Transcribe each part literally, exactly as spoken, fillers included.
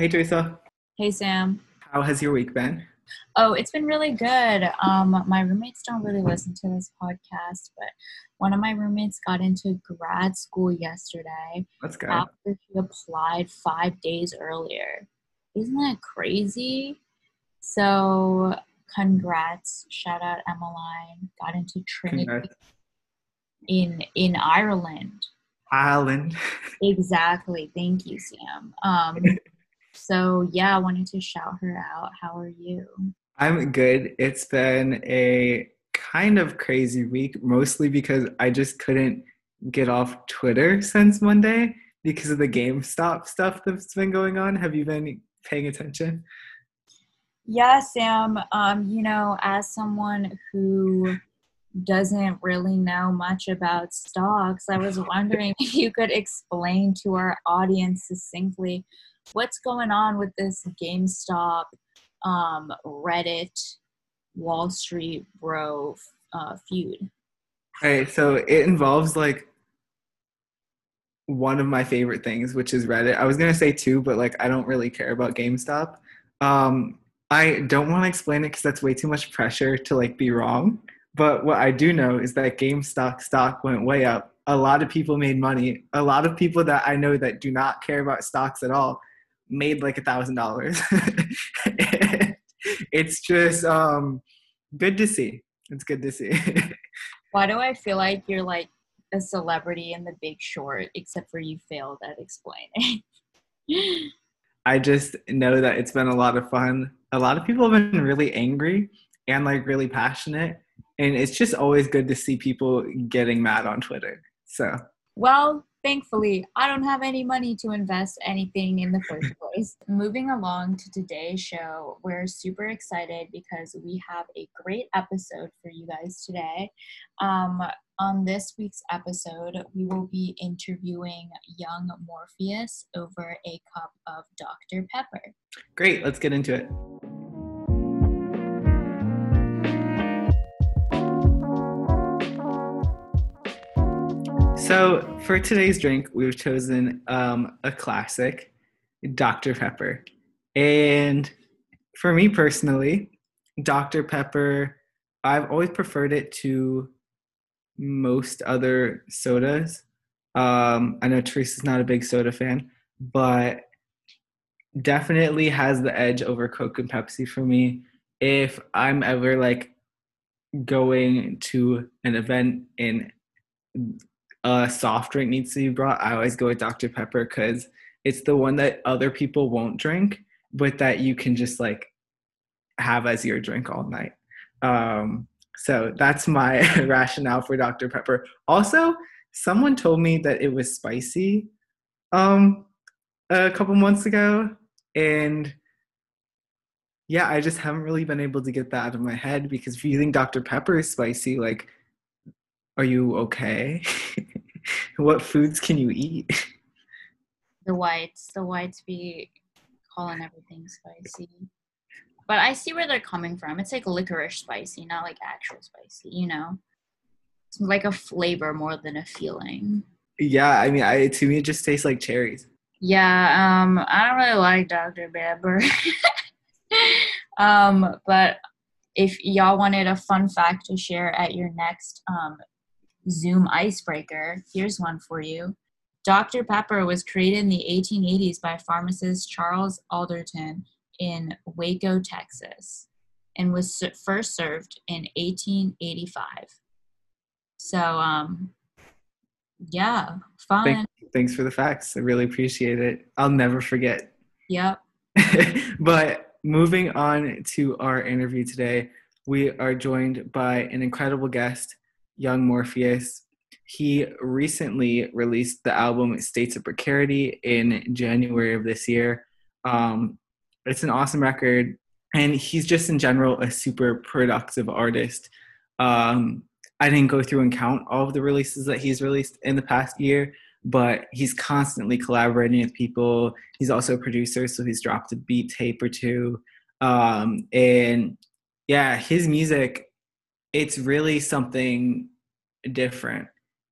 Hey, Teresa. Hey, Sam. How has your week been? Oh, it's been really good. Um, my roommates don't really listen to this podcast, but one of my roommates got into grad school yesterday. Let's go. After she applied five days earlier. Isn't that crazy? So, congrats. Shout out Emmeline. Got into Trinity congrats. in in Ireland. Ireland. Exactly. Thank you, Sam. Um, so, yeah, I wanted to shout her out. How are you? I'm good. It's been a kind of crazy week, mostly because I just couldn't get off Twitter since Monday because of the GameStop stuff that's been going on. Have you been paying attention? Yeah, Sam. Um, you know, as someone who doesn't really know much about stocks, I was wondering if you could explain to our audience succinctly what's going on with this GameStop, um, Reddit, Wall Street bro uh, feud. All right, so it involves like one of my favorite things, which is Reddit. I was gonna say two, but like I don't really care about GameStop. Um, I don't want to explain it because that's way too much pressure to like be wrong. But what I do know is that GameStop stock went way up. A lot of people made money. A lot of people that I know that do not care about stocks at all made like a thousand dollars. It's just um, good to see. It's good to see. Why do I feel like you're like a celebrity in The Big Short, except for you failed at explaining? I just know that it's been a lot of fun. A lot of people have been really angry and like really passionate. And it's just always good to see people getting mad on Twitter. So, well, thankfully, I don't have any money to invest anything in the first place. Moving along to today's show, we're super excited because we have a great episode for you guys today. Um, on this week's episode, we will be interviewing Young Morpheus over a cup of Doctor Pepper. Great, let's get into it. So for today's drink, we've chosen um, a classic, Doctor Pepper. And for me personally, Doctor Pepper, I've always preferred it to most other sodas. Um, I know Teresa's not a big soda fan, but definitely has the edge over Coke and Pepsi for me. If I'm ever like going to an event in a uh, soft drink needs to be brought, I always go with Doctor Pepper because it's the one that other people won't drink, but that you can just like have as your drink all night. Um, so that's my rationale for Doctor Pepper. Also, someone told me that it was spicy um, a couple months ago. And yeah, I just haven't really been able to get that out of my head because if you think Doctor Pepper is spicy, like, are you okay? What foods can you eat? The whites. The whites be calling everything spicy. But I see where they're coming from. It's like licorice spicy, not like actual spicy, you know? It's like a flavor more than a feeling. Yeah, I mean, I to me, it just tastes like cherries. Yeah, um, I don't really like Doctor Pepper. um, but if y'all wanted a fun fact to share at your next um. Zoom icebreaker, here's one for you. Doctor Pepper was created in the eighteen eighties by pharmacist Charles Alderton in Waco, Texas, and was first served in eighteen eighty-five. So, um, yeah, fun. Thanks, thanks for the facts. I really appreciate it. I'll never forget. Yep. But moving on to our interview today, we are joined by an incredible guest, Young Morpheus. He recently released the album States of Precarity in January of this year. Um, it's an awesome record, and he's just in general a super productive artist. Um, I didn't go through and count all of the releases that he's released in the past year, but he's constantly collaborating with people. He's also a producer, so he's dropped a beat tape or two. Um, and yeah, his music, it's really something different.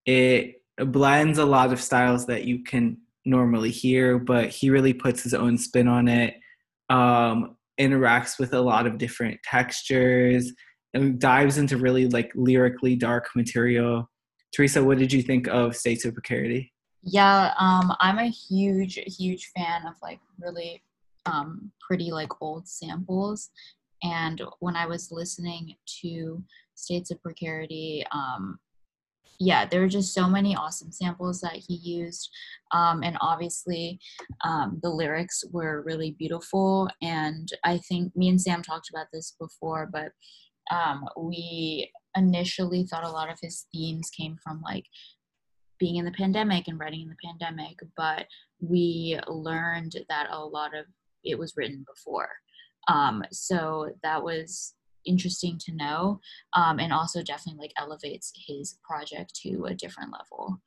It blends a lot of styles that you can normally hear, but he really puts his own spin on it, um, interacts with a lot of different textures, and dives into really like lyrically dark material. Teresa, what did you think of States of Precarity? Yeah, um, I'm a huge, huge fan of like really um, pretty like old samples. And when I was listening to States of Precarity, um, yeah, there were just so many awesome samples that he used. Um, and obviously, um, the lyrics were really beautiful. And I think me and Sam talked about this before, but um, we initially thought a lot of his themes came from like being in the pandemic and writing in the pandemic, but we learned that a lot of it was written before. Um, so that was interesting to know, um, and also definitely like elevates his project to a different level.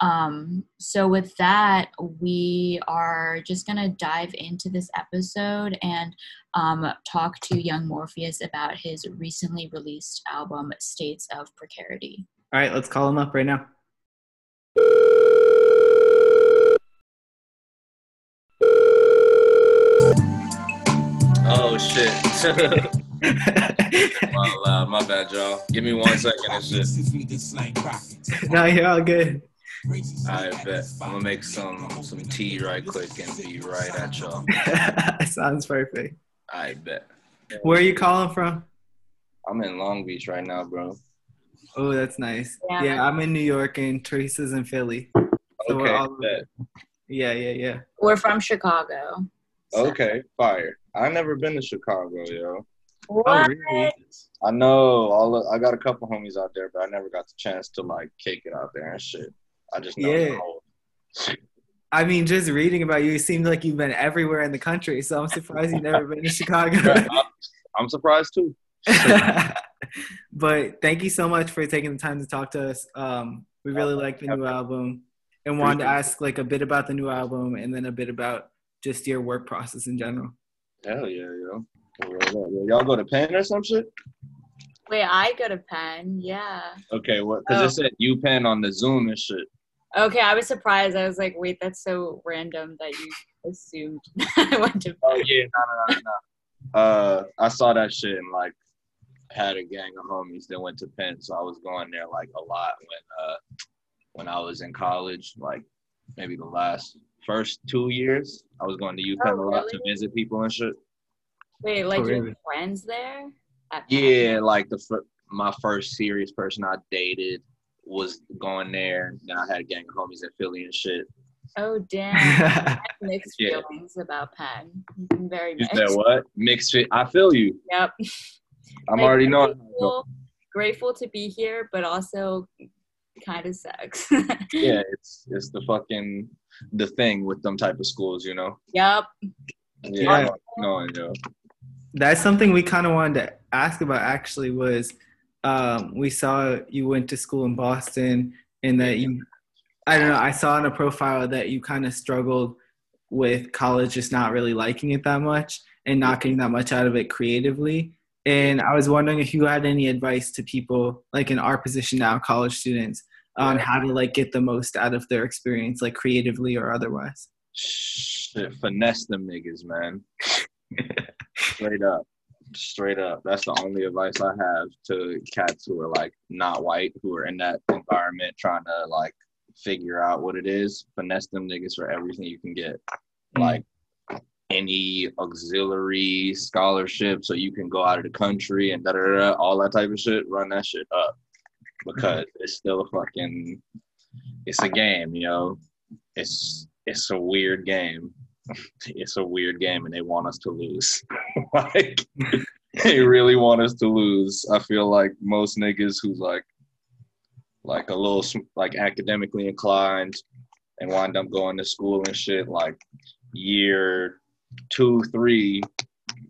Um, so with that, we are just going to dive into this episode and um, talk to Young Morpheus about his recently released album, States of Precarity. All right, let's call him up right now. Oh, shit. Wow, uh, my bad, y'all. Give me one second and shit. No, you're all good. I bet. I'm going to make some, some tea right quick and be right at y'all. Sounds perfect. I bet. Where are you calling from? I'm in Long Beach right now, bro. Oh, that's nice. Yeah, yeah, I'm in New York and Teresa's in Philly. So okay, we're all yeah, yeah, yeah. We're from Chicago. So. Okay, fire. I never been to Chicago, yo. What? Oh, really? I know. All of, I got a couple homies out there, but I never got the chance to like kick it out there and shit. I just know. Yeah. I mean, just reading about you, it seems like you've been everywhere in the country. So I'm surprised you've never been to Chicago. Yeah, I'm, I'm surprised too. But thank you so much for taking the time to talk to us. Um, we really uh, like the new album, and wanted to ask like a bit about the new album, and then a bit about just your work process in general. Hell yeah, yo. Y'all go to Penn or some shit? Wait, I go to Penn, yeah. Okay, well, because oh. It said UPenn on the Zoom and shit. Okay, I was surprised. I was like, wait, that's so random that you assumed I went to Penn. Oh, yeah, no, no, no, no. Uh, I saw that shit and, like, had a gang of homies that went to Penn, so I was going there, like, a lot when, uh, when I was in college, like, maybe the last... first two years, I was going to UPenn oh, a lot really? to visit people and shit. Wait, like oh, really? your friends there? Yeah, like the fr- my first serious person I dated was going there. Then I had a gang of homies at Philly and shit. Oh, damn. I have mixed yeah. feelings about Penn. Very mixed. You said what? Mixed fe- I feel you. Yep. I'm like, already knowing. Grateful, grateful to be here, but also kind of sucks. Yeah, it's it's the fucking... the thing with them type of schools, you know? Yep. Yeah. No, no. That's something we kind of wanted to ask about, actually, was um, we saw you went to school in Boston, and that you, I don't know, I saw in a profile that you kind of struggled with college, just not really liking it that much and not getting that much out of it creatively. And I was wondering if you had any advice to people, like in our position now, college students, on how to like get the most out of their experience, like creatively or otherwise. Shit, finesse them niggas, man. Straight up, straight up. That's the only advice I have to cats who are like not white, who are in that environment trying to like figure out what it is. Finesse them niggas for everything you can get, like any auxiliary scholarship, so you can go out of the country and da da da, all that type of shit. Run that shit up. Because it's still a fucking, it's a game, you know. It's it's a weird game. It's a weird game, and they want us to lose. Like, they really want us to lose. I feel like most niggas who like, like a little like academically inclined, and wind up going to school and shit. Like year two, three,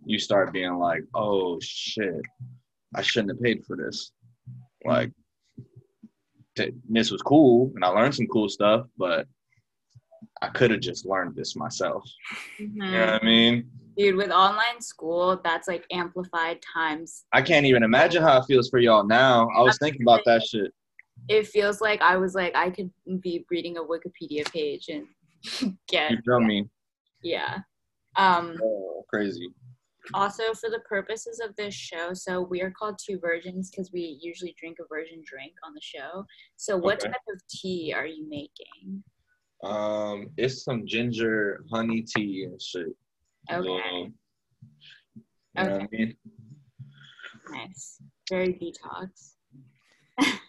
you start being like, oh shit, I shouldn't have paid for this. Like. This was cool, and I learned some cool stuff, but I could have just learned this myself. Mm-hmm. You know what I mean? Dude, with online school, that's like amplified times. I can't even imagine how it feels for y'all now. I was thinking about that shit. It feels like I was like, I could be reading a Wikipedia page and get. You know me. Yeah. Um, oh, crazy. Also, for the purposes of this show, so we are called Two Virgins because we usually drink a virgin drink on the show. So what okay. type of tea are you making? Um, it's some ginger honey tea and shit. Okay. Um, you okay. know what I mean? Nice. Very detox. Yeah,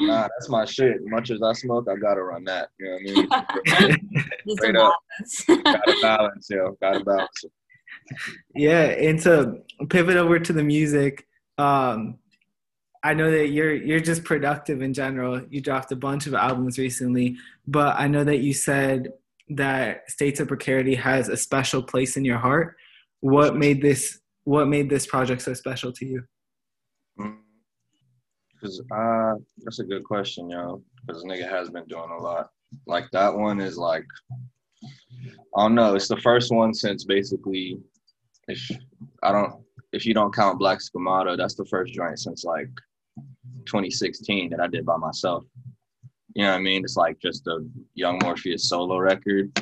nah, that's my shit. Much as I smoke, I gotta run that. You know what I mean? Straight up. Gotta balance, yo. Gotta balance. Yeah, and to pivot over to the music, um, I know that you're you're just productive in general. You dropped a bunch of albums recently, but I know that you said that States of Precarity has a special place in your heart. What made this What made this project so special to you? Mm-hmm. Cause uh, that's a good question, yo. Cause nigga has been doing a lot. Like that one is like, I don't know. It's the first one since basically, if I don't, if you don't count Black Scamato, that's the first joint since like twenty sixteen that I did by myself. You know what I mean? It's like just a Young Morpheus solo record,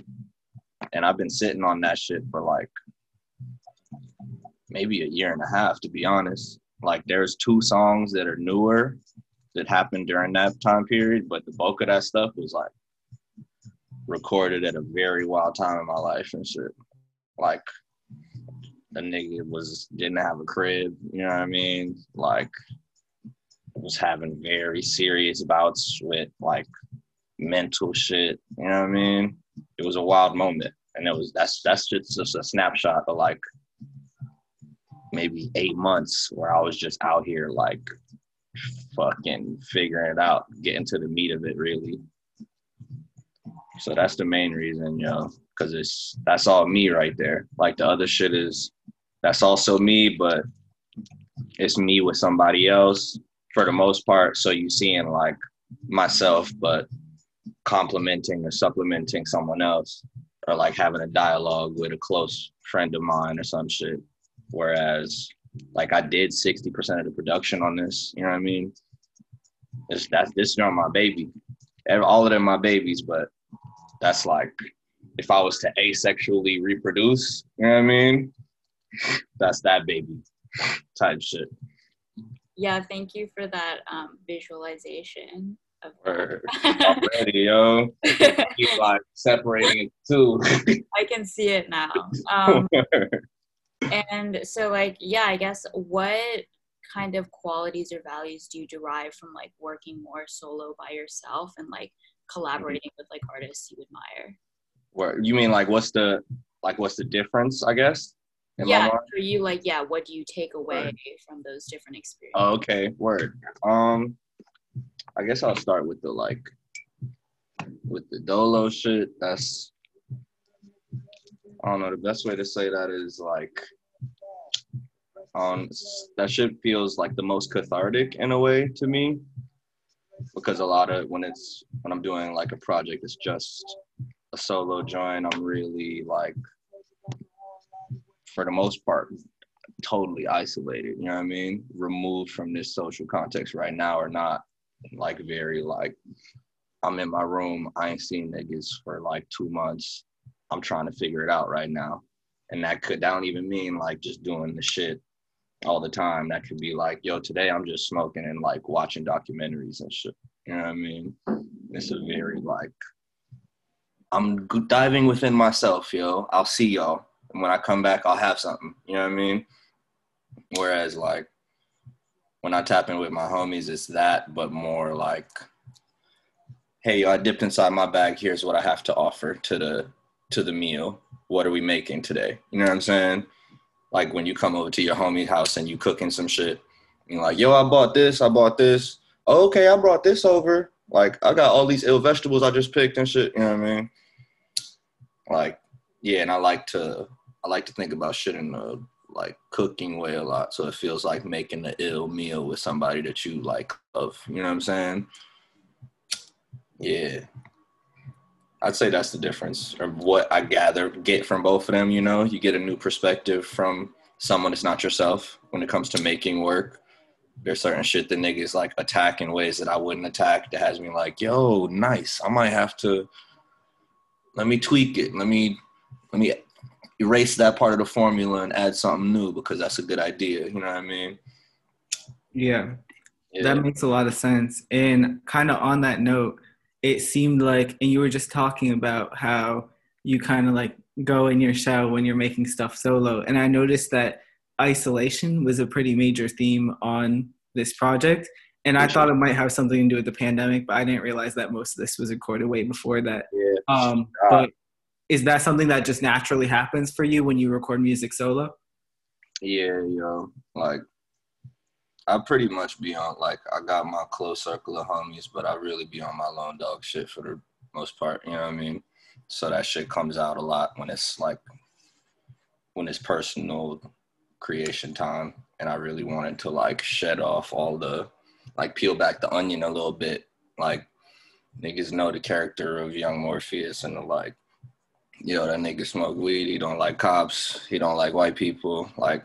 and I've been sitting on that shit for like maybe a year and a half, to be honest. Like, there's two songs that are newer that happened during that time period, but the bulk of that stuff was, like, recorded at a very wild time in my life and shit. Like, the nigga was, didn't have a crib, you know what I mean? Like, was having very serious bouts with, like, mental shit, you know what I mean? It was a wild moment, and it was, that's, that's just, just a snapshot of, like, maybe eight months where I was just out here like fucking figuring it out, getting to the meat of it really. So that's the main reason, yo, know, because it's that's all me right there. Like the other shit is that's also me, but it's me with somebody else for the most part. So you seeing like myself, but complimenting or supplementing someone else, or like having a dialogue with a close friend of mine or some shit. Whereas, like, I did sixty percent of the production on this, you know what I mean? It's, that's, this is my baby. All of them my babies, but that's like, if I was to asexually reproduce, you know what I mean? That's that baby type shit. Yeah, thank you for that um, visualization. Of Already, yo. Keep, like, separating it, too. I can see it now. Um, And so, like, yeah, I guess what kind of qualities or values do you derive from, like, working more solo by yourself and, like, collaborating with, like, artists you admire? Well, you mean, like, what's the, like, what's the difference, I guess? Yeah, for you, like, yeah, what do you take away word. From those different experiences? Oh, okay, word. Um, I guess I'll start with the, like, with the dolo shit. That's, I don't know, the best way to say that is, like, um, that shit feels like the most cathartic in a way to me, because a lot of, when it's, when I'm doing, like, a project, it's just a solo joint, I'm really, like, for the most part, totally isolated, you know what I mean? Removed from this social context right now or not, like, very, like, I'm in my room, I ain't seen niggas for, like, two months. I'm trying to figure it out right now. And that could, that don't even mean like just doing the shit all the time. That could be like, yo, today I'm just smoking and like watching documentaries and shit. You know what I mean? It's a very like, I'm diving within myself, yo. I'll see y'all. And when I come back, I'll have something. You know what I mean? Whereas like when I tap in with my homies, it's that, but more like, hey, yo, I dipped inside my bag. Here's what I have to offer to the, to the meal. What are we making today? You know what I'm saying? Like when you come over to your homie's house and you cooking some shit, you're like, yo, I bought this, I bought this. Oh, okay, I brought this over. Like I got all these ill vegetables I just picked and shit. You know what I mean? Like, yeah, and I like to I like to think about shit in a like cooking way a lot. So it feels like making the ill meal with somebody that you like love. You know what I'm saying? Yeah. I'd say that's the difference or what I gather, get from both of them, you know, you get a new perspective from someone that's not yourself when it comes to making work. There's certain shit that niggas like attack in ways that I wouldn't attack that has me like, yo, nice. I might have to let me tweak it. Let me let me erase that part of the formula and add something new because that's a good idea. You know what I mean? Yeah. Yeah. That makes a lot of sense. And kind of on that note, it seemed like, and you were just talking about how you kind of like go in your shell when you're making stuff solo. And I noticed that isolation was a pretty major theme on this project. And I thought it might have something to do with the pandemic, but I didn't realize that most of this was recorded way before that. Yeah. Um, but is that something that just naturally happens for you when you record music solo? Yeah, yo. Like, I pretty much be on, like, I got my close circle of homies, but I really be on my lone dog shit for the most part, you know what I mean? So that shit comes out a lot when it's, like, when it's personal creation time. And I really wanted to, like, shed off all the, like, peel back the onion a little bit. Like, niggas know the character of Young Morpheus and the, like, yo, that nigga smoke weed. He don't like cops. He don't like white people. Like,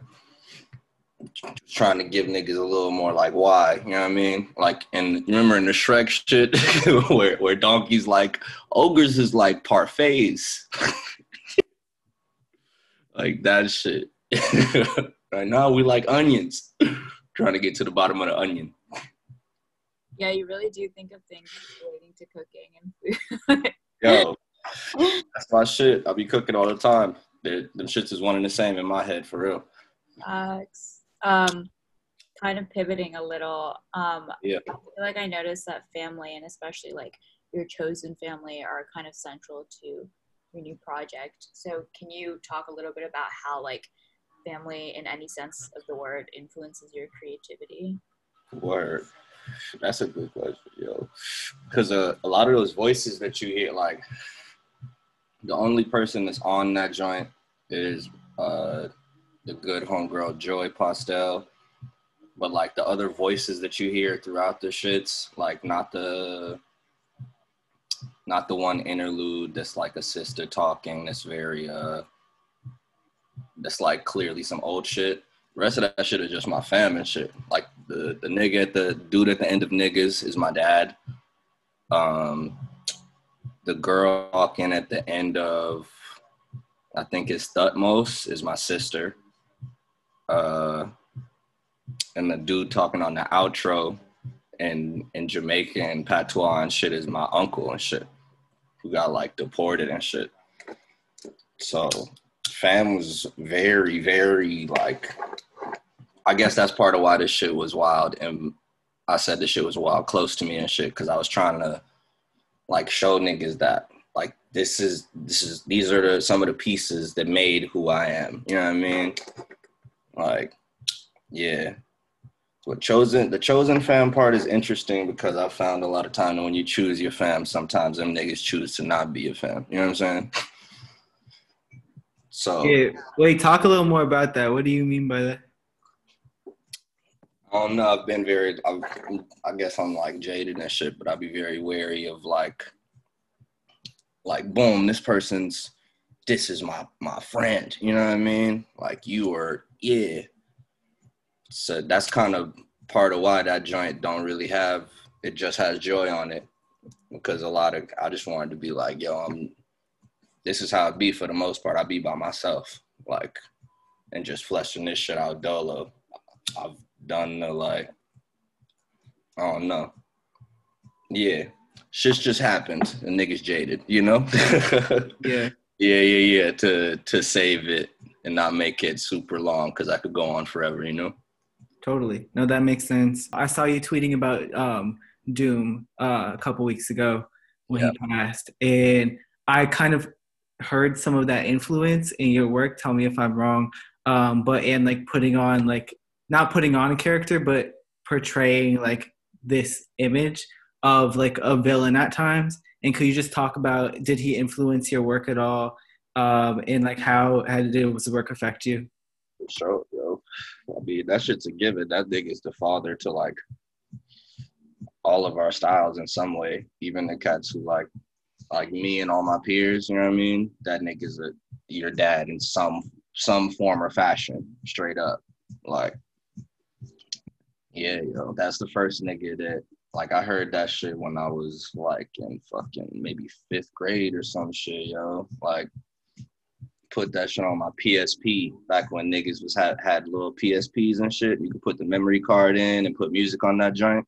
trying to give niggas a little more, like, why? You know what I mean? Like, and remember in the Shrek shit where, where donkeys like, ogres is like parfaits. Like, that shit. Right now, we like onions. Trying to get to the bottom of the onion. Yeah, you really do think of things relating to cooking and food. Yo, that's my shit. I be cooking all the time. They're, them shits is one and the same in my head, for real. Uh, um, kind of pivoting a little. Um, yeah. I feel like I noticed that family, and especially like your chosen family, are kind of central to your new project. So can you talk a little bit about how like family, in any sense of the word, influences your creativity? Word. That's a good question, yo. Because uh, a lot of those voices that you hear, like, the only person that's on that joint is uh, the good homegirl Joy Postel. But, like, the other voices that you hear throughout the shits, like, not the not the one interlude that's, like, a sister talking that's very, uh, that's, like, clearly some old shit. The rest of that shit is just my fam and shit. Like, the, the nigga at the dude at the end of niggas is my dad. Um, the girl walking at the end of, I think it's Thutmose, is my sister. Uh, and the dude talking on the outro and in Jamaica and patois and shit is my uncle and shit, who got, like, deported and shit. So fam was very, very, like, I guess that's part of why this shit was wild. And I said this shit was wild close to me and shit, because I was trying to, like, show niggas that, like, this is, this is, these are the, some of the pieces that made who I am. You know what I mean? Like, yeah. What chosen, the chosen fam part is interesting because I found a lot of time that when you choose your fam, sometimes them niggas choose to not be your fam. You know what I'm saying? So. Yeah. Wait, talk a little more about that. What do you mean by that? I don't know. I've been very, I'm, I guess I'm like jaded and shit, but I'd be very wary of like, like, boom, this person's, this is my, my friend. You know what I mean? Like, you are, yeah. So that's kind of part of why that joint don't really have, it just has Joy on it, because a lot of, I just wanted to be like, yo, I'm, this is how I be for the most part. I be by myself, like, and just fleshing this shit out dolo. I've done the, like, I don't know. Yeah. Shit's just happened and niggas jaded, you know? Yeah. Yeah, yeah, yeah. To to save it and not make it super long because I could go on forever, you know? Totally. No, that makes sense. I saw you tweeting about um, Doom uh, a couple weeks ago when yeah. he passed. And I kind of heard some of that influence in your work. Tell me if I'm wrong. Um, but, and like putting on like, not putting on a character, but portraying like this image of like a villain at times. And could you just talk about, did he influence your work at all? Um, and like how, how did his work affect you? For sure, yo. I mean, that shit's a given. That nigga's the father to like all of our styles in some way. Even the cats who like, like me and all my peers, you know what I mean? That nigga's a, your dad in some, some form or fashion, straight up. Like, yeah, yo, that's the first nigga that Like, I heard that shit when I was, like, in fucking maybe fifth grade or some shit, yo. Like, put that shit on my P S P back when niggas was had, had little P S Ps and shit. You could put the memory card in and put music on that joint.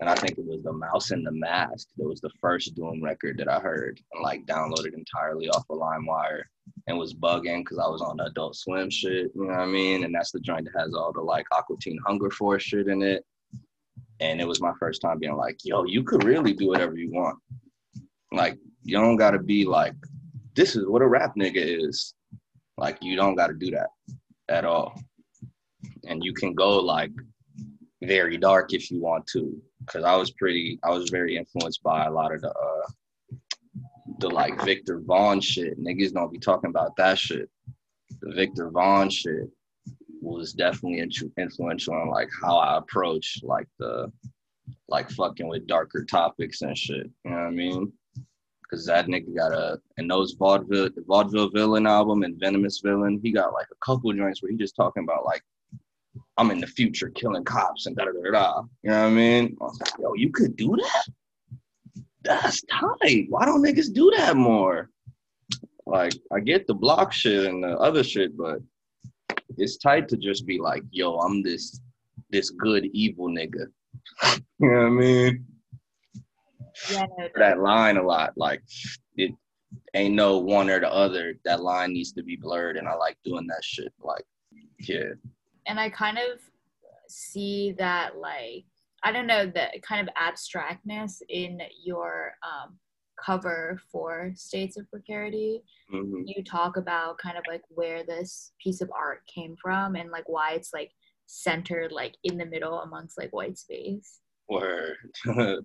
And I think it was The Mouse and the Mask. That was the first Doom record that I heard and, like, downloaded entirely off of LimeWire and was bugging because I was on the Adult Swim shit, you know what I mean? And that's the joint that has all the, like, Aqua Teen Hunger Force shit in it. And it was my first time being like, yo, you could really do whatever you want. Like, you don't got to be like, this is what a rap nigga is. Like, you don't got to do that at all. And you can go, like, very dark if you want to. Because I was pretty, I was very influenced by a lot of the, uh, the like, Victor Vaughn shit. Niggas don't be talking about that shit. The Victor Vaughn shit was definitely influential on, like, how I approach, like, the, like, fucking with darker topics and shit, you know what I mean? Because that nigga got a, and those Vaudeville, Vaudeville Villain album and Venomous Villain, he got, like, a couple joints where he just talking about, like, I'm in the future killing cops and da-da-da-da, you know what I mean? I was like, yo, you could do that? That's tight. Why don't niggas do that more? Like, I get the block shit and the other shit, but it's tight to just be like, yo, I'm this this good evil nigga. You know what I mean? Yeah, no, that line a lot, like, it ain't no one or the other. That line needs to be blurred, and I like doing that shit. Like, yeah. And I kind of see that, like, I don't know, the kind of abstractness in your um, cover for States of Precarity. Mm-hmm. You talk about kind of like where this piece of art came from and like why it's like centered like in the middle amongst like white space. Word. uh,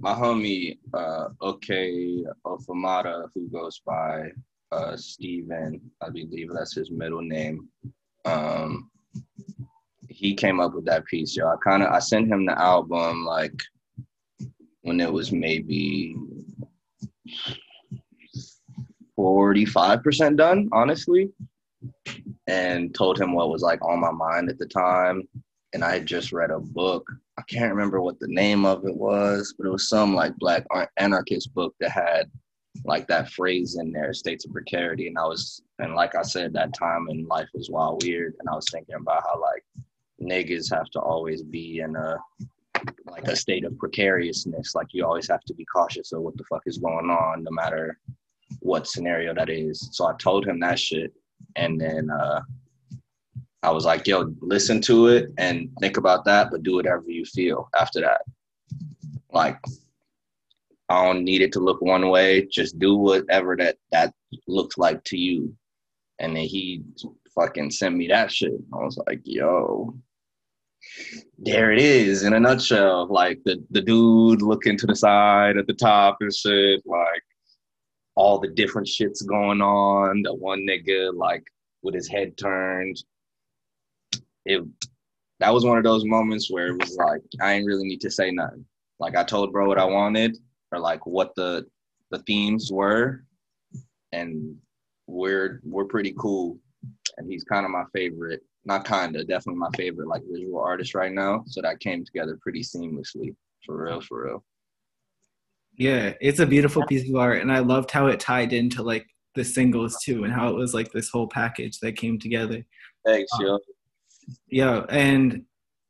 my homie uh, O K Ofamata, who goes by uh, Steven, I believe that's his middle name. Um, he came up with that piece, yo. I kind of I sent him the album like when it was maybe forty-five percent done, honestly, and told him what was like on my mind at the time. And I had just read a book. I can't remember what the name of it was, but it was some like black anarchist book that had like that phrase in there, States of Precarity. And I was, and like I said, that time in life was wild weird. And I was thinking about how like niggas have to always be in a, like a state of precariousness. Like you always have to be cautious of what the fuck is going on, no matter what scenario that is. So I told him that shit. And then uh, I was like, yo, listen to it and think about that, but do whatever you feel after that. Like, I don't need it to look one way. Just do whatever that, that looks like to you. And then he fucking sent me that shit. I was like, yo, there it is in a nutshell. Like the, the dude looking to the side at the top and shit, like all the different shit's going on. The one nigga like with his head turned. It that was one of those moments where it was like, I ain't really need to say nothing. Like I told bro what I wanted or like what the the themes were, and we're we're pretty cool. And he's kind of my favorite. Not kinda, definitely my favorite like visual artist right now. So that came together pretty seamlessly, for real, for real. Yeah, it's a beautiful piece of art, and I loved how it tied into like the singles too, and how it was like this whole package that came together. Thanks, um, yo. Yo, and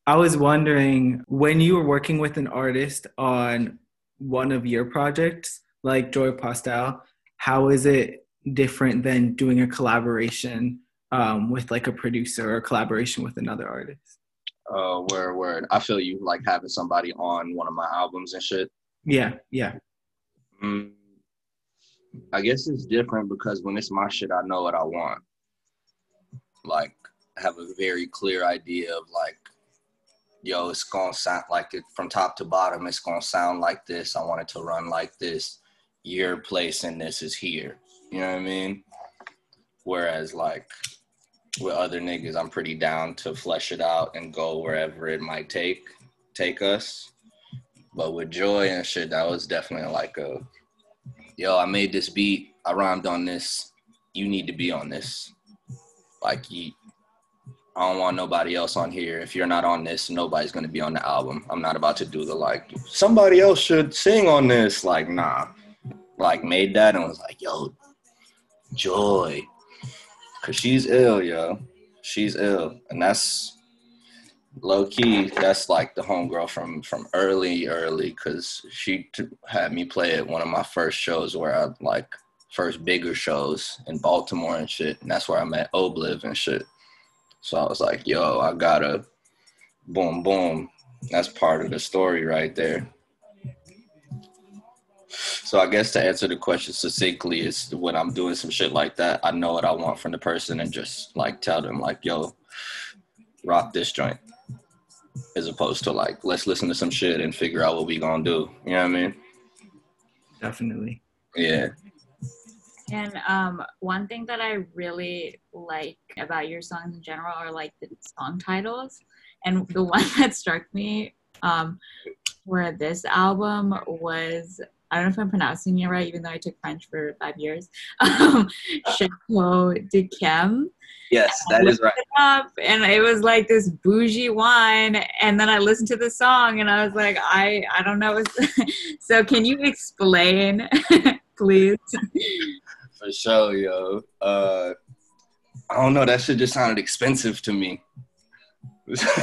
I was wondering when you were working with an artist on one of your projects, like Joy Postel, how is it different than doing a collaboration? Um, with like a producer or collaboration with another artist. Oh, uh, word, word. I feel you, like having somebody on one of my albums and shit. Yeah, yeah. Mm, I guess it's different because when it's my shit, I know what I want. Like, I have a very clear idea of like, yo, it's gonna sound like it from top to bottom. It's gonna sound like this. I want it to run like this. Your place in this is here. You know what I mean? Whereas like, with other niggas, I'm pretty down to flesh it out and go wherever it might take take us. But with Joy and shit, that was definitely like a, yo, I made this beat, I rhymed on this, you need to be on this. Like, you, I don't want nobody else on here. If you're not on this, nobody's going to be on the album. I'm not about to do the, like, somebody else should sing on this. Like, nah. Like, made that and was like, yo, Joy. Because she's ill, yo. She's ill. And that's low-key. That's, like, the homegirl from, from early, early. Because she t- had me play at one of my first shows where I, like, first bigger shows in Baltimore and shit. And that's where I met Obliv and shit. So I was like, yo, I gotta, boom, boom. That's part of the story right there. So I guess to answer the question succinctly is when I'm doing some shit like that, I know what I want from the person and just like tell them like, yo, rock this joint. As opposed to like, let's listen to some shit and figure out what we gonna do. You know what I mean? Definitely. Yeah. And um, one thing that I really like about your songs in general are like the song titles. And the one that struck me um, for this album was, I don't know if I'm pronouncing it right, even though I took French for five years, um, Château de Kemp. Yes, that is right. It up, and it was like this bougie wine. And then I listened to the song and I was like, I, I don't know. So can you explain, please? For sure, yo. Uh, I don't know. That shit just sounded expensive to me.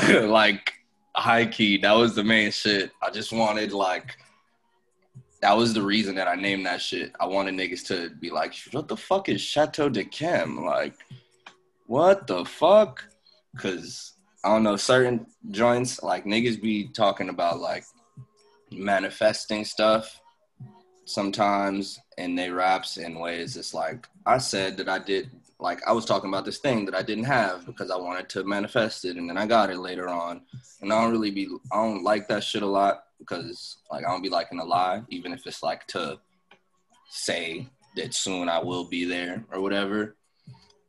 Like, high key. That was the main shit. I just wanted, like, that was the reason that I named that shit. I wanted niggas to be like, what the fuck is Chateau de Kemp? Like, what the fuck? Because, I don't know, certain joints, like, niggas be talking about, like, manifesting stuff sometimes and they raps in ways it's like I said that I did, like I was talking about this thing that I didn't have because I wanted to manifest it and then I got it later on. And I don't really be, I don't like that shit a lot because like I don't be liking a lie, even if it's like to say that soon I will be there or whatever.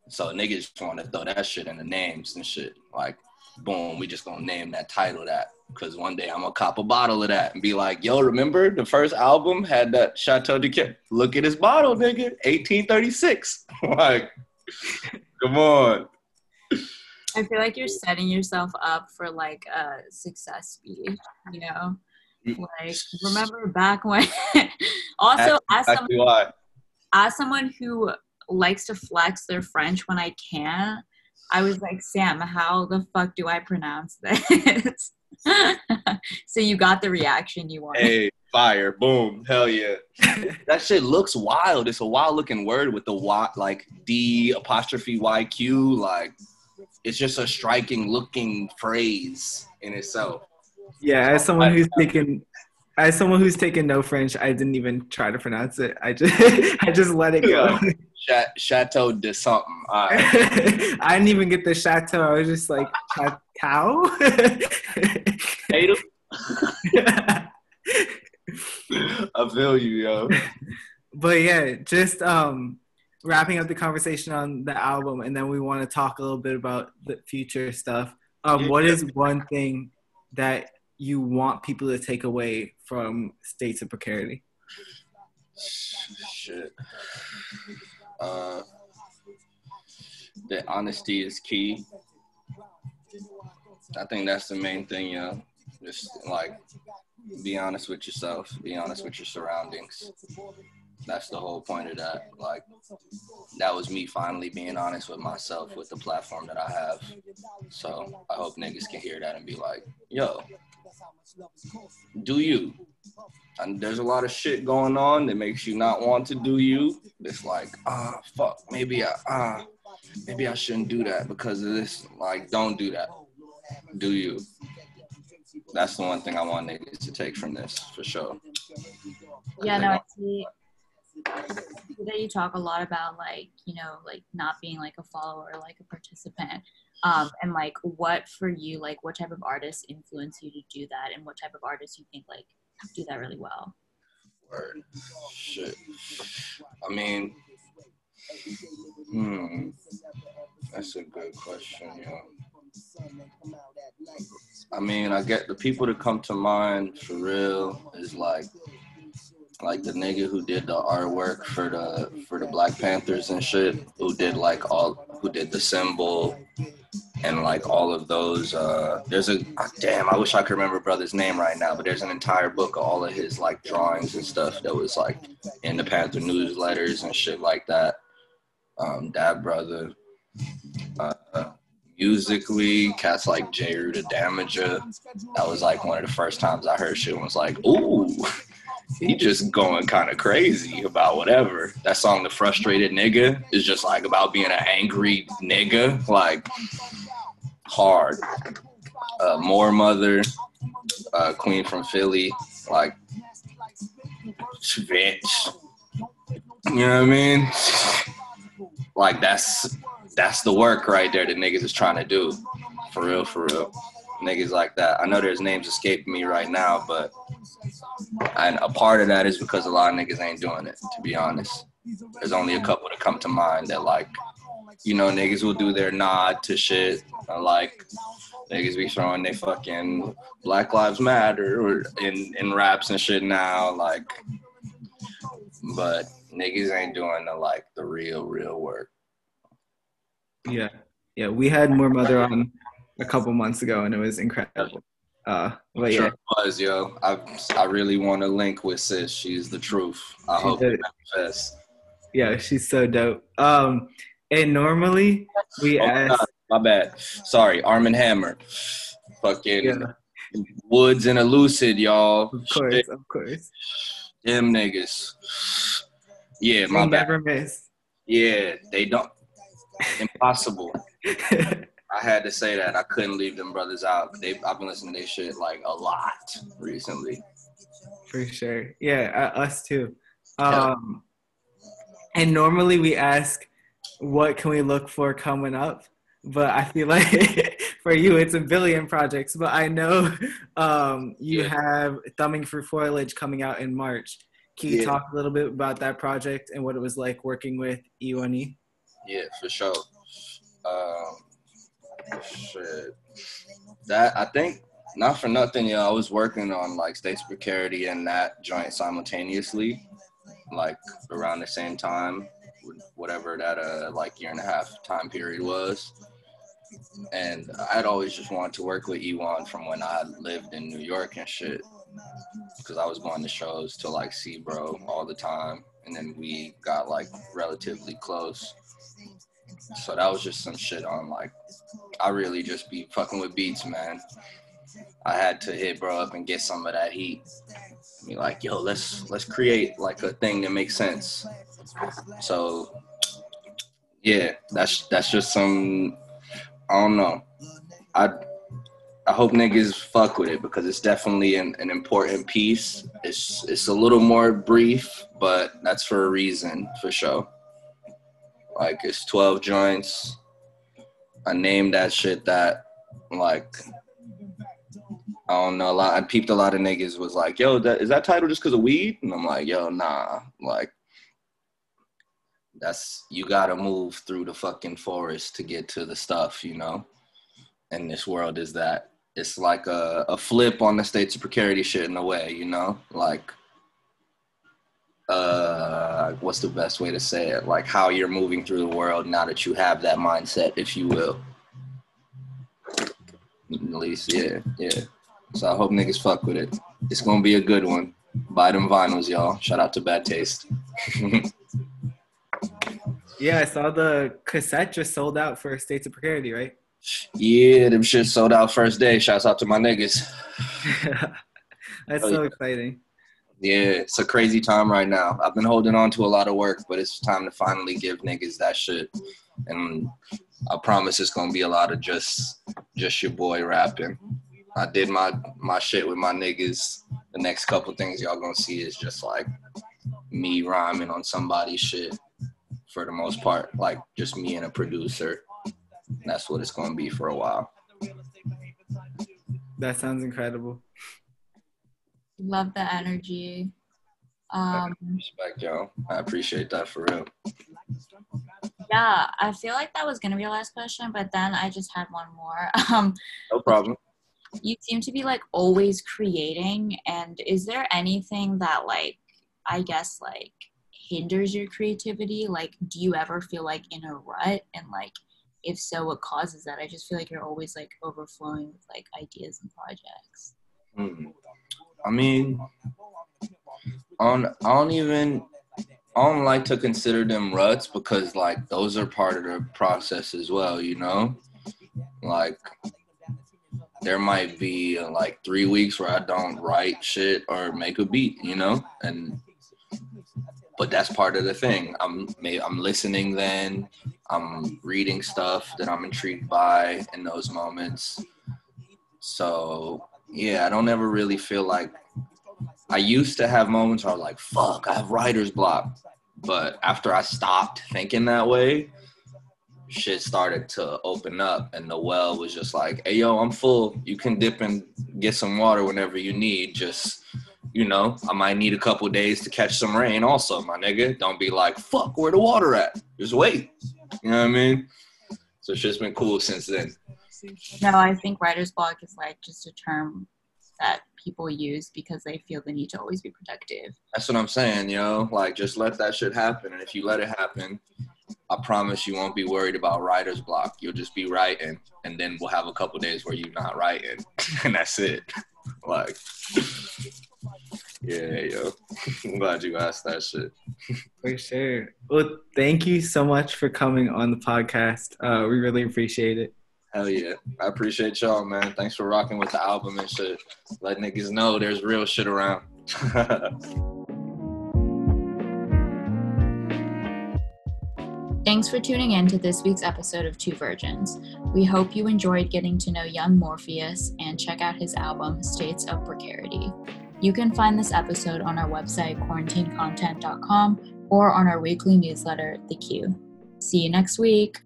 So niggas want to throw that shit in the names and shit. Like, boom, we just gonna name that title that. Because one day I'm going to cop a bottle of that and be like, yo, remember the first album had that Chateau de Kemp? Look at his bottle, nigga. eighteen thirty-six. Like, come on. I feel like you're setting yourself up for, like, a success speech, you know? Like, remember back when... Also, ask, as, someone, as someone who likes to flex their French when I can, I was like, Sam, how the fuck do I pronounce this? So you got the reaction you wanted. Hey, fire, boom, hell yeah. That shit looks wild. It's a wild looking word with the y, like D apostrophe Y Q. Like, it's just a striking looking phrase in itself. Yeah, as someone who's taken, as someone who's taken no French, I didn't even try to pronounce it. I just, I just let it go. Chateau de something. All right. I didn't even get the chateau. I was just like, cow. I feel you, yo. But yeah, just um, wrapping up the conversation on the album, and then we want to talk a little bit about the future stuff. Um, what is one thing that you want people to take away from States of Precarity? Shit. Uh, that honesty is key. I think that's the main thing, you know. Just, like, be honest with yourself. Be honest with your surroundings. That's the whole point of that. Like, that was me finally being honest with myself with the platform that I have. So I hope niggas can hear that and be like, yo, do you. And there's a lot of shit going on that makes you not want to do you. It's like, ah, fuck, maybe I, ah, maybe I shouldn't do that because of this. Like, don't do that. Do you. That's the one thing I want niggas to take from this, for sure. Yeah, no, I see that you talk a lot about, like, you know, like, not being, like, a follower, like, a participant, um, and, like, what for you, like, what type of artists influence you to do that, and what type of artists you think, like, do that really well? Word. Shit. I mean, hmm, that's a good question, yo. I mean, I get the people that come to mind for real is like, like the nigga who did the artwork for the for the Black Panthers and shit, who did like all, who did the symbol, and like all of those, uh, there's a, oh, damn, I wish I could remember brother's name right now, but there's an entire book of all of his like drawings and stuff that was like in the Panther newsletters and shit like that. Um, that brother, uh, musically, cats like J. Ru the Damager, that was like one of the first times I heard shit and was like, ooh, he just going kind of crazy about whatever. That song, The Frustrated Nigga, is just like about being an angry nigga, like hard. Uh, More Mother, uh, Queen from Philly, like, bitch. You know what I mean? Like that's, that's the work right there that niggas is trying to do. For real, for real. Niggas like that. I know there's names escaping me right now, but and a part of that is because a lot of niggas ain't doing it, to be honest. There's only a couple that come to mind that, like, you know, niggas will do their nod to shit. Or like, niggas be throwing they fucking Black Lives Matter or in, in raps and shit now, like. But niggas ain't doing the, like, the real, real work. Yeah. Yeah, we had More Mother on a couple months ago, and it was incredible. Uh, but yeah. Sure it was, yo. I I really want to link with sis. She's the truth. I she hope it manifests. Yeah, she's so dope. Um, and normally we oh, ask. No, my bad. Sorry, Arm and Hammer. Fucking yeah. Woods and Elucid, y'all. Of course, shit. Of course. Them niggas. Yeah, my they bad. Never miss. Yeah, they don't. Impossible. I had to say that. I couldn't leave them brothers out. They, I've been listening to their shit like a lot recently. For sure. Yeah, uh, us too. Um, yeah. And normally we ask, what can we look for coming up? But I feel like for you, it's a billion projects. But I know um, you yeah. have Thumbing Through Foliage coming out in March. Can you yeah. talk a little bit about that project and what it was like working with Iwani? Yeah, for sure. Um, Shit. That, I think, not for nothing, yo, I was working on, like, States of Precarity and that joint simultaneously, like, around the same time, whatever that, uh, like, year and a half time period was. And I'd always just wanted to work with Iwan from when I lived in New York and shit, because I was going to shows to, like, see bro all the time, and then we got, like, relatively close. So that was just some shit on, like, I really just be fucking with beats, man. I had to hit bro up and get some of that heat. Be like, yo, let's let's create, like, a thing that makes sense. So, yeah, that's that's just some, I don't know. I, I hope niggas fuck with it because it's definitely an, an important piece. It's, it's a little more brief, but that's for a reason, for sure. Like, it's twelve joints. I named that shit that, like, I don't know. A lot, I peeped a lot of niggas was like, yo, that, is that title just because of weed? And I'm like, yo, nah. Like, that's, you got to move through the fucking forest to get to the stuff, you know? And this world is that. It's like a, a flip on the States of Precarity shit in a way, you know? Like, uh what's the best way to say it, like how you're moving through the world now that you have that mindset, if you will, at least. Yeah, yeah. So I hope niggas fuck with it. It's gonna be a good one. Buy them vinyls, y'all. Shout out to Bad Taste. Yeah, I saw the cassette just sold out for States of Precarity, right? Yeah, them shit sold out first day. Shouts out to my niggas. That's oh, so yeah. exciting. Yeah, it's a crazy time right now. I've been holding on to a lot of work, but it's time to finally give niggas that shit. And I promise it's going to be a lot of just just your boy rapping. I did my, my shit with my niggas. The next couple things y'all going to see is just, like, me rhyming on somebody's shit for the most part. Like, just me and a producer. That's what it's going to be for a while. That sounds incredible. Love the energy. Um, Respect, y'all. I appreciate that for real. Yeah, I feel like that was going to be our last question, but then I just had one more. Um, no problem. You seem to be, like, always creating, and is there anything that, like, I guess, like, hinders your creativity? Like, do you ever feel, like, in a rut and, like, if so, what causes that? I just feel like you're always like overflowing with like ideas and projects. Mm. I mean, I don't, I don't even, I don't like to consider them ruts because like those are part of the process as well, you know? Like there might be uh, like three weeks where I don't write shit or make a beat, you know? And but that's part of the thing. I'm I'm listening then. I'm reading stuff that I'm intrigued by in those moments. So, yeah, I don't ever really feel like... I used to have moments where I was like, fuck, I have writer's block. But after I stopped thinking that way, shit started to open up. And the well was just like, hey, yo, I'm full. You can dip and get some water whenever you need. Just... You know, I might need a couple days to catch some rain also, my nigga. Don't be like, fuck, where the water at? Just wait. You know what I mean? So shit's been cool since then. No, I think writer's block is like just a term that people use because they feel the need to always be productive. That's what I'm saying, yo. Like, just let that shit happen. And if you let it happen, I promise you won't be worried about writer's block. You'll just be writing. And then we'll have a couple days where you're not writing. And that's it. Like... Yeah, yo. I'm glad you asked that shit. For sure. Well, thank you so much for coming on the podcast. Uh, we really appreciate it. Hell yeah. I appreciate y'all, man. Thanks for rocking with the album and shit. Let niggas know there's real shit around. Thanks for tuning in to this week's episode of Two Virgins. We hope you enjoyed getting to know Young Morpheus and check out his album, States of Precarity. You can find this episode on our website, quarantine content dot com, or on our weekly newsletter, The Q. See you next week.